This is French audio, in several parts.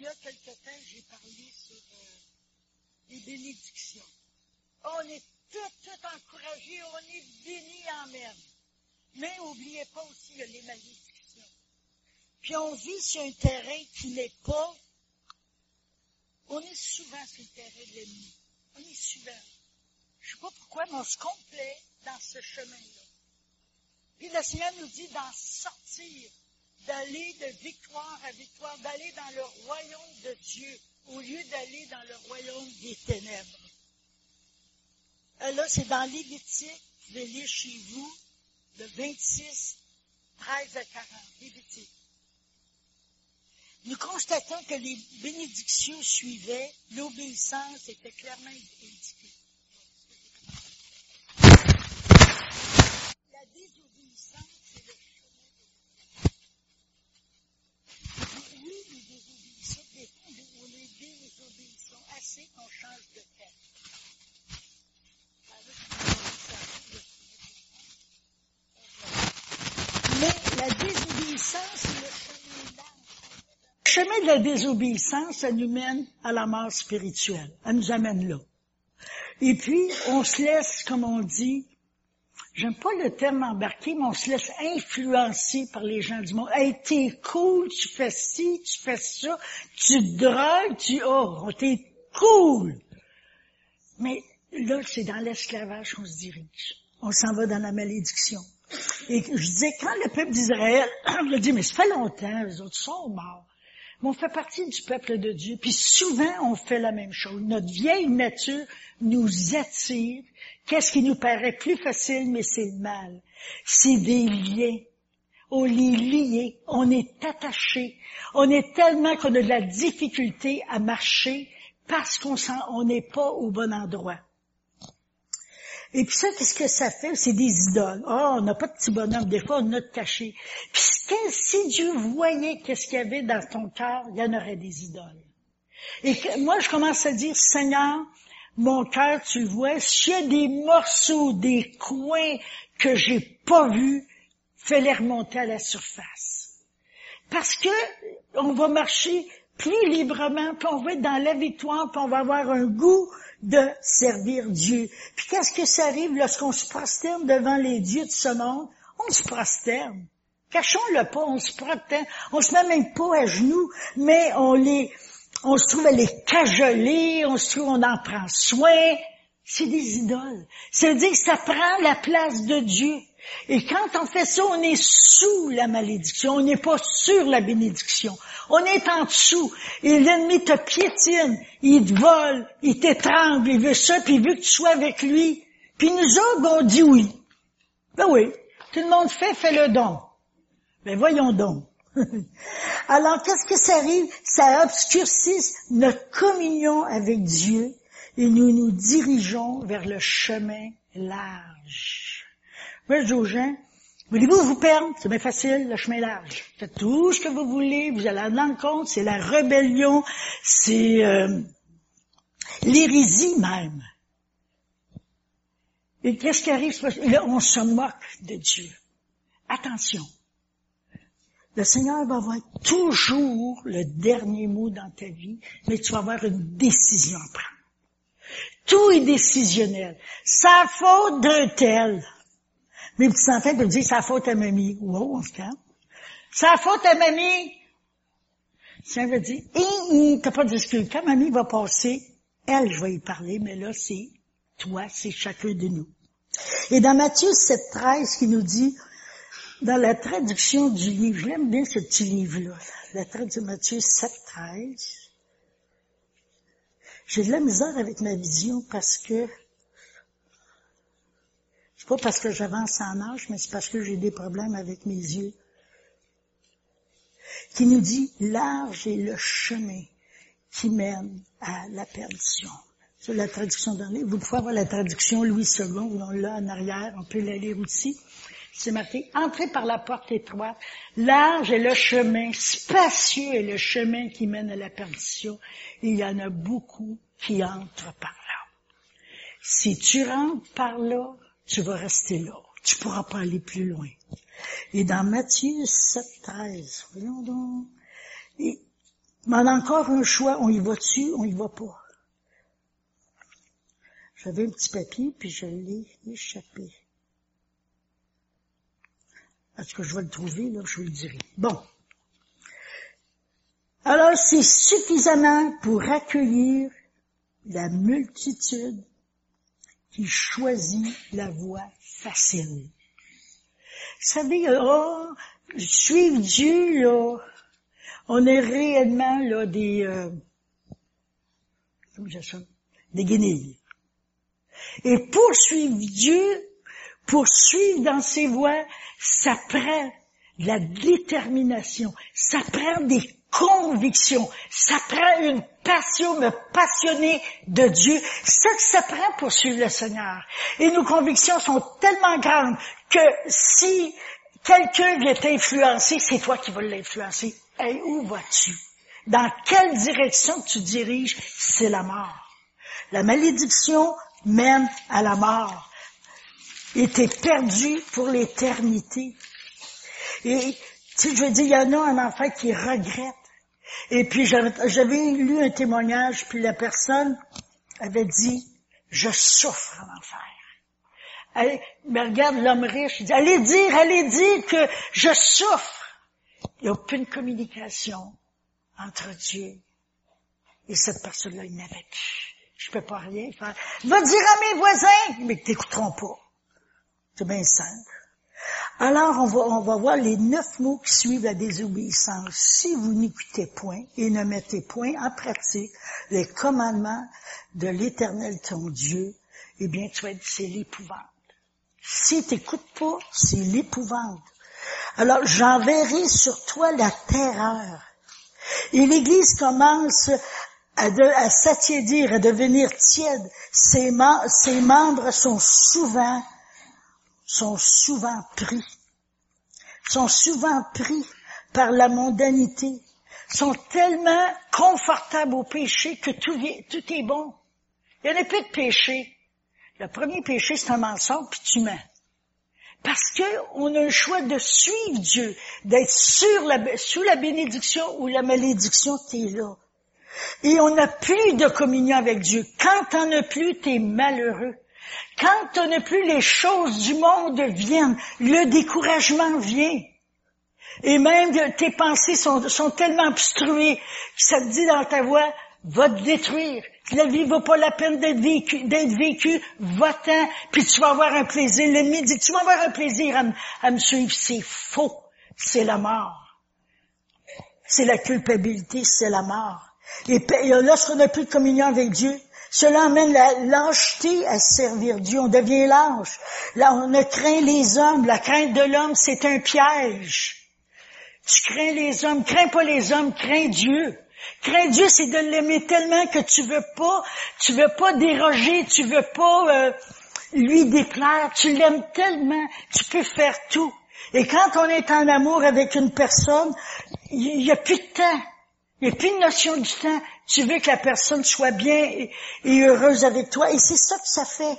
il y a quelque temps, j'ai parlé sur les bénédictions. On est tout encouragés, on est bénis en même. Mais n'oubliez pas aussi, il y a les malédictions. Puis on vit sur un terrain qui n'est pas... On est souvent sur le terrain de l'ennemi. On est souvent. Je ne sais pas pourquoi, mais on se complaît dans ce chemin-là. Puis le Seigneur nous dit d'en sortir, d'aller de victoire à victoire, d'aller dans le royaume de Dieu, au lieu d'aller dans le royaume des ténèbres. Là, c'est dans Lévitique, vous pouvez lire chez vous, de 26, 13 à 40, Lévitique. Nous constatons que les bénédictions suivaient, l'obéissance était clairement indiquée. La désobéissance, c'est le chemin de Dieu. Oui, nous désobéissons, des fois, on est désobéissants assez qu'on change de tête. Mais la désobéissance, c'est le chemin d'âme. Le chemin de la désobéissance, ça nous mène à la mort spirituelle. Elle nous amène là. Et puis, on se laisse, comme on dit, j'aime pas le terme embarqué, mais on se laisse influencer par les gens du monde. « Hey, t'es cool, tu fais ci, tu fais ça, tu te drogues, oh, t'es cool! » Mais là, c'est dans l'esclavage qu'on se dirige. On s'en va dans la malédiction. Et je disais, quand le peuple d'Israël, on a dit, mais ça fait longtemps, les autres sont morts. Mais on fait partie du peuple de Dieu, puis souvent on fait la même chose. Notre vieille nature nous attire. Qu'est-ce qui nous paraît plus facile, mais c'est le mal. C'est des liens. On est liés, on est attachés. On est tellement qu'on a de la difficulté à marcher parce qu'on n'est pas au bon endroit. Et puis ça, qu'est-ce que ça fait? C'est des idoles. Ah, on n'a pas de petit bonhomme. Des fois, on a de caché. Puis si Dieu voyait qu'est-ce qu'il y avait dans ton cœur, il y en aurait des idoles. Et moi, je commence à dire, Seigneur, mon cœur, tu le vois, s'il y a des morceaux, des coins que j'ai pas vus, fais-les remonter à la surface. Parce que on va marcher plus librement, puis on va être dans la victoire, puis on va avoir un goût de servir Dieu. Puis qu'est-ce que ça arrive lorsqu'on se prosterne devant les dieux de ce monde? On se prosterne. Cachons-le pas, on se prosterne. On se met même pas à genoux, mais on se trouve à les cajoler, on en prend soin. C'est des idoles. C'est-à-dire que ça prend la place de Dieu. Et quand on fait ça, on est sous la malédiction, on n'est pas sur la bénédiction. On est en dessous, et l'ennemi te piétine, il te vole, il t'étrangle, il veut ça, puis il veut que tu sois avec lui. Puis nous autres, on dit oui. Ben oui, tout le monde fais le don. Ben voyons donc. Alors, qu'est-ce que ça arrive? Ça obscurcit notre communion avec Dieu, et nous nous dirigeons vers le chemin large. Moi, je dis aux gens, voulez-vous vous perdre? C'est bien facile, le chemin large. Faites tout ce que vous voulez, vous allez à l'encontre, c'est la rébellion, c'est l'hérésie même. Et qu'est-ce qui arrive? Là, on se moque de Dieu. Attention, le Seigneur va avoir toujours le dernier mot dans ta vie, mais tu vas avoir une décision à prendre. Tout est décisionnel. C'est la faute d'un tel. Mes petits enfants peuvent dire, c'est la faute à mamie. Wow, on se calme. C'est la faute à mamie. Ça veut dire, t'as pas de discussion. Quand mamie va passer, elle, je vais y parler, mais là, c'est toi, c'est chacun de nous. Et dans Matthieu 7, 13, qui nous dit, dans la traduction du livre, je l'aime bien ce petit livre-là, la traduction de Matthieu 7, 13, j'ai de la misère avec ma vision parce que c'est pas parce que j'avance en âge, mais c'est parce que j'ai des problèmes avec mes yeux. Qui nous dit, large est le chemin qui mène à la perdition. C'est la traduction d'un livre. Vous pouvez avoir la traduction Louis II, on l'a en arrière, on peut la lire aussi. C'est marqué, entrez par la porte étroite, large est le chemin, spacieux est le chemin qui mène à la perdition. Et il y en a beaucoup qui entrent par là. Si tu rentres par là, tu vas rester là. Tu pourras pas aller plus loin. Et dans Matthieu 7, 13, voyons donc, Mais on a encore un choix, on y va dessus, on y va pas. J'avais un petit papier, puis je l'ai échappé. En tout cas, je vais le trouver, là, je vous le dirai. Bon. Alors, c'est suffisamment pour accueillir la multitude qui choisit la voie facile. Vous savez, suivre Dieu, là, on est réellement là des guenilles. Et poursuivre Dieu, poursuivre dans ses voies, ça prend de la détermination, ça prend des conviction, ça prend une passion, me passionner de Dieu, c'est ce que ça prend pour suivre le Seigneur. Et nos convictions sont tellement grandes que si quelqu'un vient t'influencer, c'est toi qui vas l'influencer. Hey, où vas-tu? Dans quelle direction tu diriges? C'est la mort. La malédiction mène à la mort. Et t'es perdu pour l'éternité. Et tu sais, je veux dire, il y en a un enfant qui regrette. Et puis, j'avais lu un témoignage, puis la personne avait dit, « Je souffre en enfer. » Mais regarde l'homme riche, il dit, « Allez dire que je souffre. » Il n'y a aucune communication entre Dieu et cette personne-là. Il n'avait plus. Je peux pas rien faire. « Va dire à mes voisins, mais t'écouteront pas. » C'est bien simple. Alors, on va voir les 9 mots qui suivent la désobéissance. Si vous n'écoutez point et ne mettez point en pratique les commandements de l'Éternel ton Dieu, eh bien, c'est l'épouvante. Si tu n'écoutes pas, c'est l'épouvante. Alors, j'enverrai sur toi la terreur. Et l'Église commence à s'attiédir, à devenir tiède. Ses membres sont souvent pris par la mondanité, sont tellement confortables au péché que tout est bon. Il n'y en a plus de péché. Le premier péché, c'est un mensonge, puis tu mens. Parce que on a le choix de suivre Dieu, d'être sous la bénédiction ou la malédiction, t'es là. Et on n'a plus de communion avec Dieu. Quand t'en as plus, t'es malheureux. Quand on n'a plus, les choses du monde viennent, le découragement vient. Et même tes pensées sont tellement obstruées que ça te dit dans ta voix, va te détruire. La vie vaut pas la peine d'être vécue, va-t'en, puis tu vas avoir un plaisir. L'ennemi dit, tu vas avoir un plaisir à me suivre. C'est faux, c'est la mort. C'est la culpabilité, c'est la mort. Et lorsqu'on n'a plus de communion avec Dieu, cela amène lâcheté à servir Dieu. On devient lâche. Là, on ne craint les hommes. La crainte de l'homme, c'est un piège. Tu crains les hommes. Crains pas les hommes, crains Dieu. Crains Dieu, c'est de l'aimer tellement que tu veux pas déroger, tu veux pas lui déplaire. Tu l'aimes tellement, tu peux faire tout. Et quand on est en amour avec une personne, il n'y a plus de temps. Il n'y a plus de notion du temps. Tu veux que la personne soit bien et heureuse avec toi. Et c'est ça que ça fait.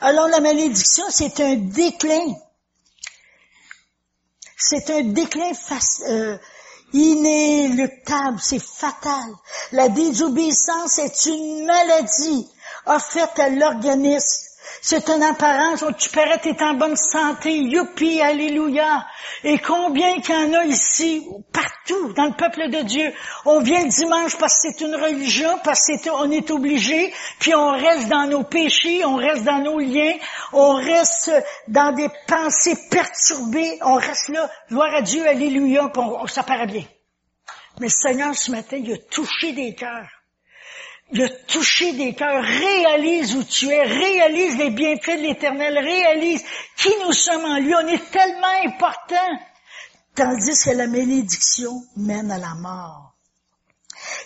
Alors, la malédiction, c'est un déclin. C'est un déclin inéluctable. C'est fatal. La désobéissance est une maladie offerte à l'organisme. C'est une apparence où tu parais que tu es en bonne santé. Youpi, alléluia. Et combien qu'il y en a ici, partout, dans le peuple de Dieu. On vient le dimanche parce que c'est une religion, parce qu'on est obligé, puis on reste dans nos péchés, on reste dans nos liens, on reste dans des pensées perturbées, on reste là, gloire à Dieu, alléluia, puis ça paraît bien. Mais le Seigneur, ce matin, il a touché des cœurs. Le toucher des cœurs, réalise où tu es, réalise les bienfaits de l'Éternel, réalise qui nous sommes en lui, on est tellement important, tandis que la malédiction mène à la mort.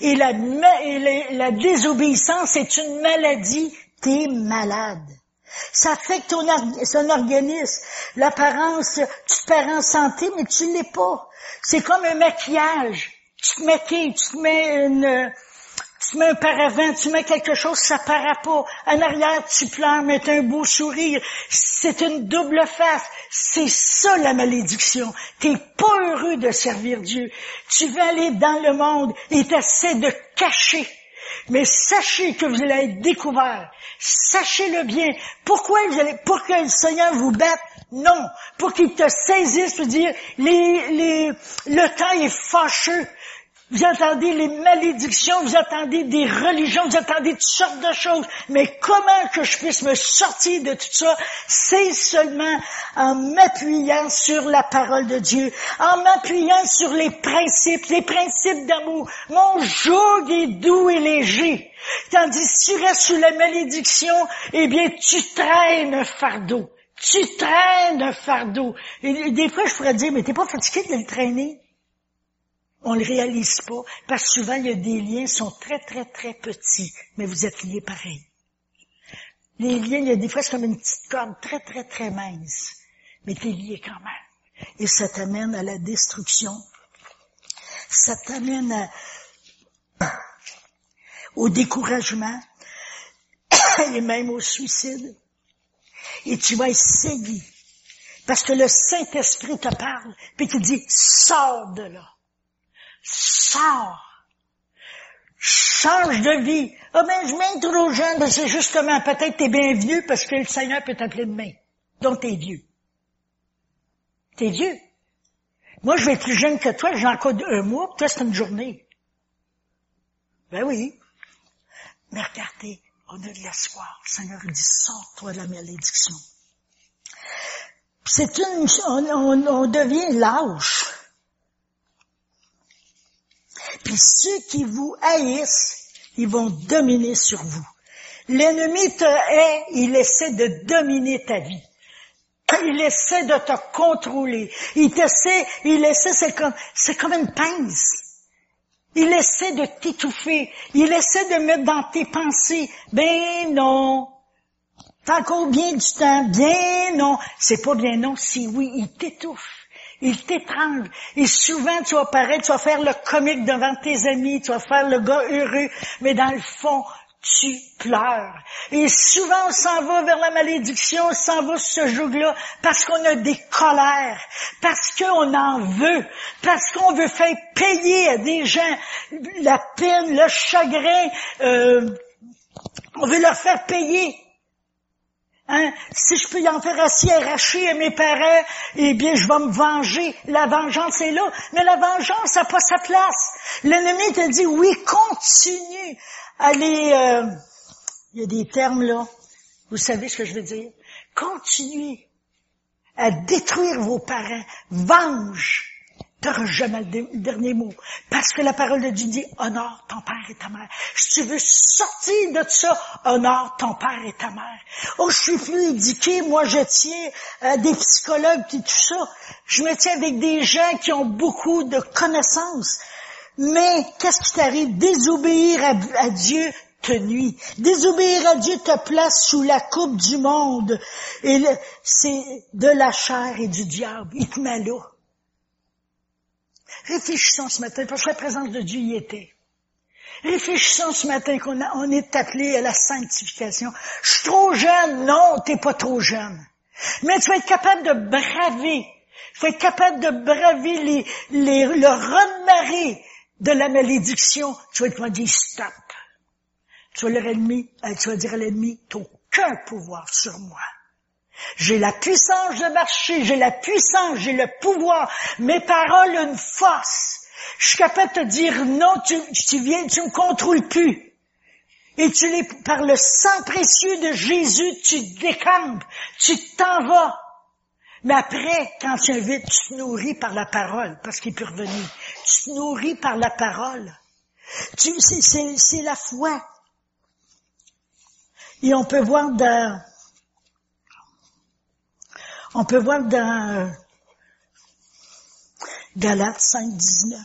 Et la désobéissance est une maladie, t'es malade. Ça affecte son organisme, l'apparence, tu te parais en santé, mais tu l'es pas. C'est comme un maquillage, tu te maquilles, tu mets un paravent, tu mets quelque chose, ça paraît pas. En arrière, tu pleures, mais t'as un beau sourire. C'est une double face. C'est ça la malédiction. T'es pas heureux de servir Dieu. Tu veux aller dans le monde et t'essaies de cacher. Mais sachez que vous allez être découvert. Sachez-le bien. Pour que le Seigneur vous batte? Non. Pour qu'il te saisisse pour dire, le temps est fâcheux. Vous entendez les malédictions, vous entendez des religions, vous entendez toutes sortes de choses. Mais comment que je puisse me sortir de tout ça? C'est seulement en m'appuyant sur la parole de Dieu, en m'appuyant sur les principes d'amour. Mon joug est doux et léger. Tandis que tu restes sous la malédiction, eh bien, tu traînes un fardeau. Tu traînes un fardeau. Et des fois, je pourrais dire, mais t'es pas fatigué de le traîner? On le réalise pas, parce que souvent, il y a des liens qui sont très, très, très petits, mais vous êtes liés pareil. Les liens, il y a des fois, c'est comme une petite corde très, très, très mince, mais t'es lié quand même. Et ça t'amène à la destruction. Ça t'amène au découragement, et même au suicide. Et tu vas essayer, parce que le Saint-Esprit te parle, puis il te dit, sors de là. Sors. Change de vie. Ah ben, je m'aime trop jeune, ben c'est justement, peut-être t'es bien vieux parce que le Seigneur peut t'appeler demain. Donc t'es vieux. T'es vieux. Moi, je vais être plus jeune que toi, j'ai encore un mois, puis toi, c'est une journée. Ben oui. Mais regardez, on a de l'espoir. Le Seigneur dit, sors-toi de la malédiction. On devient lâche. Puis ceux qui vous haïssent, ils vont dominer sur vous. L'ennemi te hait, il essaie de dominer ta vie. Il essaie de te contrôler. C'est comme une pince. Il essaie de t'étouffer. Il essaie de mettre dans tes pensées. Ben non. T'as encore bien du temps. Bien non. C'est pas bien non, si oui, il t'étouffe. Il t'étrangle. Et souvent, tu vas paraître, tu vas faire le comique devant tes amis, tu vas faire le gars heureux, mais dans le fond, tu pleures. Et souvent, on s'en va vers la malédiction, on s'en va sur ce joug-là, parce qu'on a des colères, parce qu'on en veut, parce qu'on veut faire payer à des gens la peine, le chagrin, on veut leur faire payer. Hein? Si je peux y en faire assez arracher à mes parents, eh bien, je vais me venger. La vengeance est là, mais la vengeance n'a pas sa place. L'ennemi te dit, oui, continue. Allez, il y a des termes là, vous savez ce que je veux dire. Continuez à détruire vos parents. Venge. T'auras jamais le dernier mot. Parce que la parole de Dieu dit, honore ton père et ta mère. Si tu veux sortir de ça, honore ton père et ta mère. Oh, je suis plus éduqué, moi je tiens à des psychologues et tout ça. Je me tiens avec des gens qui ont beaucoup de connaissances. Mais qu'est-ce qui t'arrive? Désobéir à Dieu te nuit. Désobéir à Dieu te place sous la coupe du monde. Et c'est de la chair et du diable. Il te met là. Réfléchissons ce matin, parce que la présence de Dieu y était. Réfléchissons ce matin qu'on est appelé à la sanctification. Je suis trop jeune. Non, t'es pas trop jeune. Mais tu vas être capable de braver. Tu vas être capable de braver le raz-de-marée de la malédiction. Tu vas te dire stop. Tu vas dire à l'ennemi, t'as aucun pouvoir sur moi. J'ai la puissance de marcher, j'ai le pouvoir. Mes paroles ont une force. Je suis capable de te dire non, tu me contrôles plus. Et par le sang précieux de Jésus, tu te décampes, tu t'en vas. Mais après, quand tu invites, tu te nourris par la parole, parce qu'il peut revenir. Tu te nourris par la parole. C'est la foi. Et on peut voir dans Galates 5:19.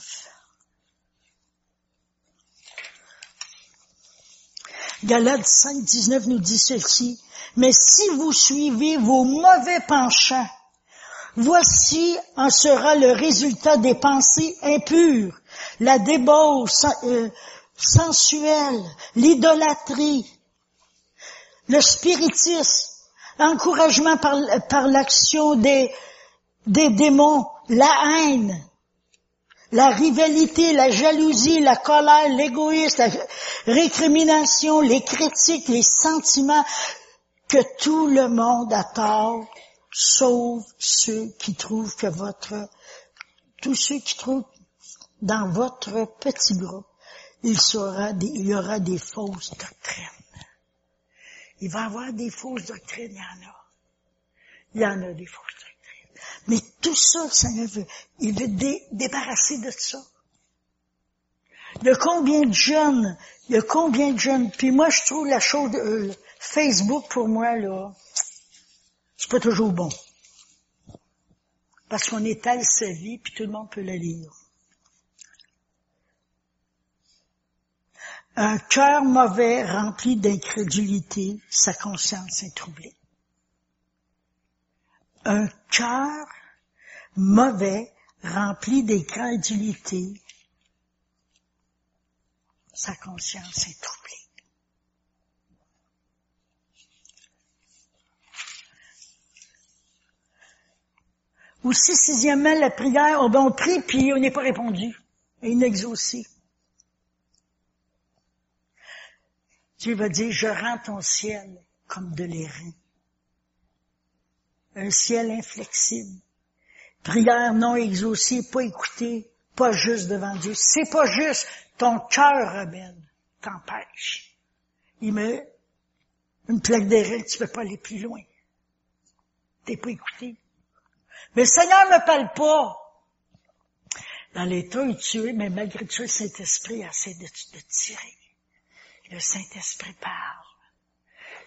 Galates 5:19 nous dit ceci. Mais si vous suivez vos mauvais penchants, voici en sera le résultat des pensées impures, la débauche sensuelle, l'idolâtrie, le spiritisme, encouragement par l'action des démons, la haine, la rivalité, la jalousie, la colère, l'égoïsme, la récrimination, les critiques, les sentiments que tout le monde a tort, sauf ceux qui trouvent que tous ceux qui trouvent dans votre petit groupe, il y aura des fausses doctrines. Il va y avoir des fausses doctrines, il y en a. Il y en a des fausses doctrines. Mais tout ça, le Seigneur veut. Il veut débarrasser de ça. Il y a combien de jeunes, puis moi je trouve la chose, Facebook pour moi, là, c'est pas toujours bon. Parce qu'on étale sa vie, puis tout le monde peut la lire. Un cœur mauvais rempli d'incrédulité, sa conscience est troublée. Un cœur mauvais rempli d'incrédulité, sa conscience est troublée. Aussi, sixièmement, la prière, on prie puis on n'est pas répondu, inexaucé. Dieu va dire, je rends ton ciel comme de l'airain. Un ciel inflexible. Prière non exaucée, pas écoutée, pas juste devant Dieu. C'est pas juste, ton cœur rebelle t'empêche. Il met une plaque d'airain, tu peux pas aller plus loin. T'es pas écouté. Mais le Seigneur me parle pas. Dans l'état où tu es, mais malgré tout, le Saint-Esprit essaie de tirer. Le Saint-Esprit parle.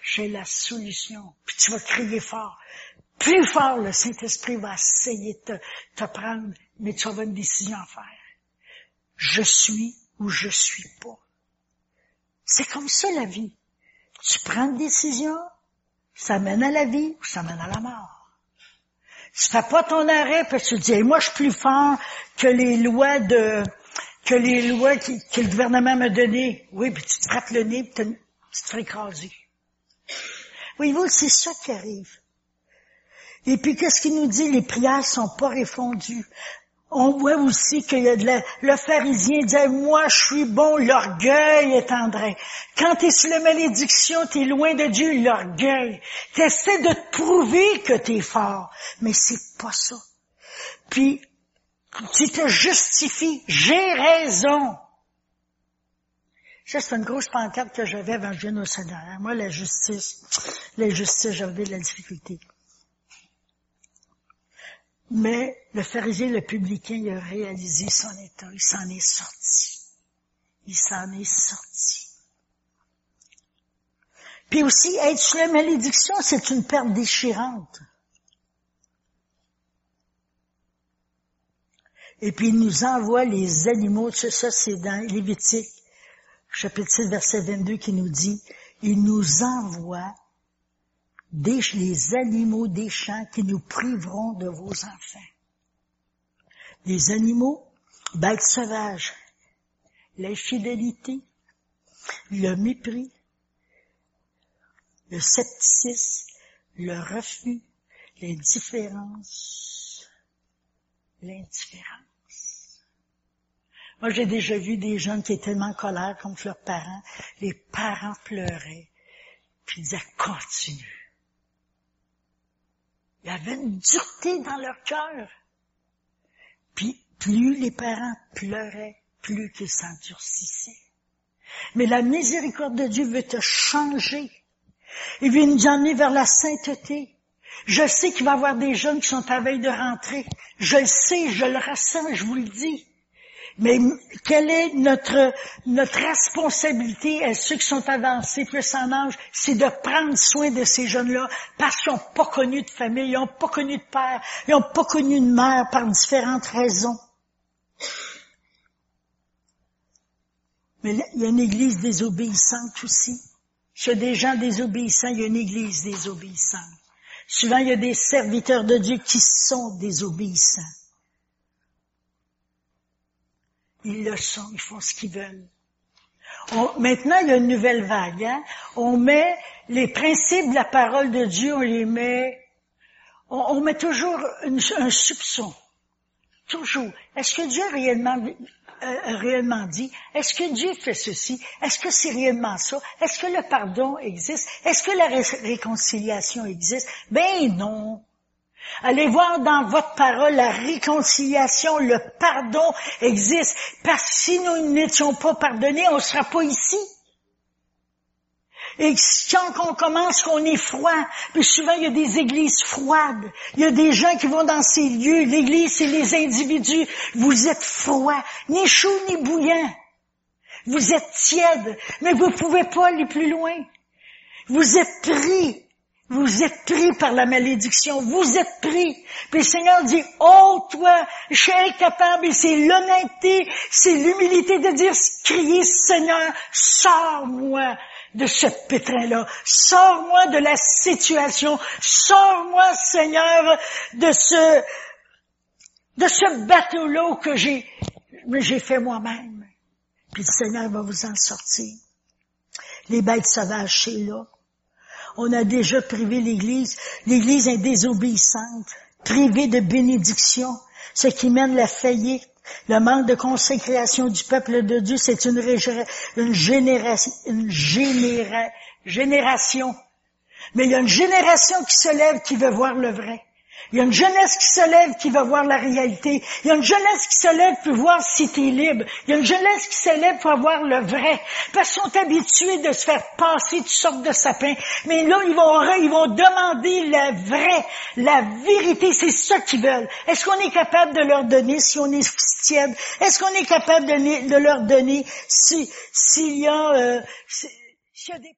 J'ai la solution. Puis tu vas crier fort. Plus fort, le Saint-Esprit va essayer de te prendre, mais tu vas avoir une décision à faire. Je suis ou je suis pas. C'est comme ça, la vie. Tu prends une décision, ça mène à la vie ou ça mène à la mort. Tu fais pas ton arrêt, puis tu te dis, moi, je suis plus fort que les lois que le gouvernement m'a données. Oui, puis tu te frappes le nez, puis tu te fais écraser. Voyez-vous, c'est ça qui arrive. Et puis, qu'est-ce qu'il nous dit? Les prières sont pas répondues. On voit aussi qu'il y a le pharisien disait, moi, je suis bon, l'orgueil est tendrin. Quand t'es sous la malédiction, t'es loin de Dieu, l'orgueil. T'essaies de te prouver que t'es fort. Mais c'est pas ça. Puis, tu te justifies. J'ai raison. Ça, c'est une grosse pancarte que j'avais avant que je vienne au Seigneur. Moi, la justice, j'avais de la difficulté. Mais le pharisien, le publicain, il a réalisé son état. Il s'en est sorti. Puis aussi, être sous la malédiction, c'est une perte déchirante. Et puis, il nous envoie les animaux. Ça, c'est dans Lévitique, chapitre 6, verset 22, qui nous dit, il nous envoie les animaux des champs qui nous priveront de vos enfants. Les animaux, bêtes sauvages, l'infidélité, le mépris, le scepticisme, le refus, l'indifférence. Moi, j'ai déjà vu des jeunes qui étaient tellement en colère contre leurs parents. Les parents pleuraient, puis ils disaient « Continue ». Il y avait une dureté dans leur cœur. Puis, plus les parents pleuraient, plus qu'ils s'endurcissaient. Mais la miséricorde de Dieu veut te changer. Il veut nous emmener vers la sainteté. Je sais qu'il va y avoir des jeunes qui sont à veille de rentrer. Je le sais, je le ressens, je vous le dis. Mais quelle est notre responsabilité à ceux qui sont avancés plus en âge? C'est de prendre soin de ces jeunes-là parce qu'ils n'ont pas connu de famille, ils n'ont pas connu de père, ils n'ont pas connu de mère par différentes raisons. Mais là, il y a une église désobéissante aussi. Chez des gens désobéissants, il y a une église désobéissante. Souvent, il y a des serviteurs de Dieu qui sont désobéissants. Ils le sont, ils font ce qu'ils veulent. Maintenant, il y a une nouvelle vague. Hein? On met les principes de la parole de Dieu, on met toujours un soupçon. Toujours. Est-ce que Dieu a réellement dit? Est-ce que Dieu fait ceci? Est-ce que c'est réellement ça? Est-ce que le pardon existe? Est-ce que la réconciliation existe? Ben non. Allez voir dans votre parole la réconciliation, le pardon existe. Parce que si nous n'étions pas pardonnés, on ne sera pas ici. Et quand on commence, qu'on est froid, puis souvent il y a des églises froides, il y a des gens qui vont dans ces lieux, l'église c'est les individus, vous êtes froid, ni chaud ni bouillant, vous êtes tiède, mais vous ne pouvez pas aller plus loin, vous êtes pris par la malédiction, vous êtes pris, puis le Seigneur dit, oh toi, je suis incapable, et c'est l'honnêteté, c'est l'humilité de dire, crier Seigneur, sors-moi de ce pétrin-là. Sors-moi de la situation. Sors-moi, Seigneur, de ce bateau-là que j'ai fait moi-même. Puis le Seigneur va vous en sortir. Les bêtes sauvages, c'est là. On a déjà privé l'Église. L'Église est désobéissante, privée de bénédiction, ce qui mène la faillite. Le manque de consécration du peuple de Dieu, c'est une génération. Mais il y a une génération qui se lève qui veut voir le vrai. Il y a une jeunesse qui se lève qui veut voir la réalité. Il y a une jeunesse qui se lève pour voir si t'es libre. Il y a une jeunesse qui se lève pour voir le vrai. Parce qu'ils sont habitués de se faire passer toutes sortes de sapins. Mais là, ils vont demander la vraie, la vérité. C'est ça qu'ils veulent. Est-ce qu'on est capable de leur donner si on est tiède? Est-ce qu'on est capable de leur donner s'il y a des...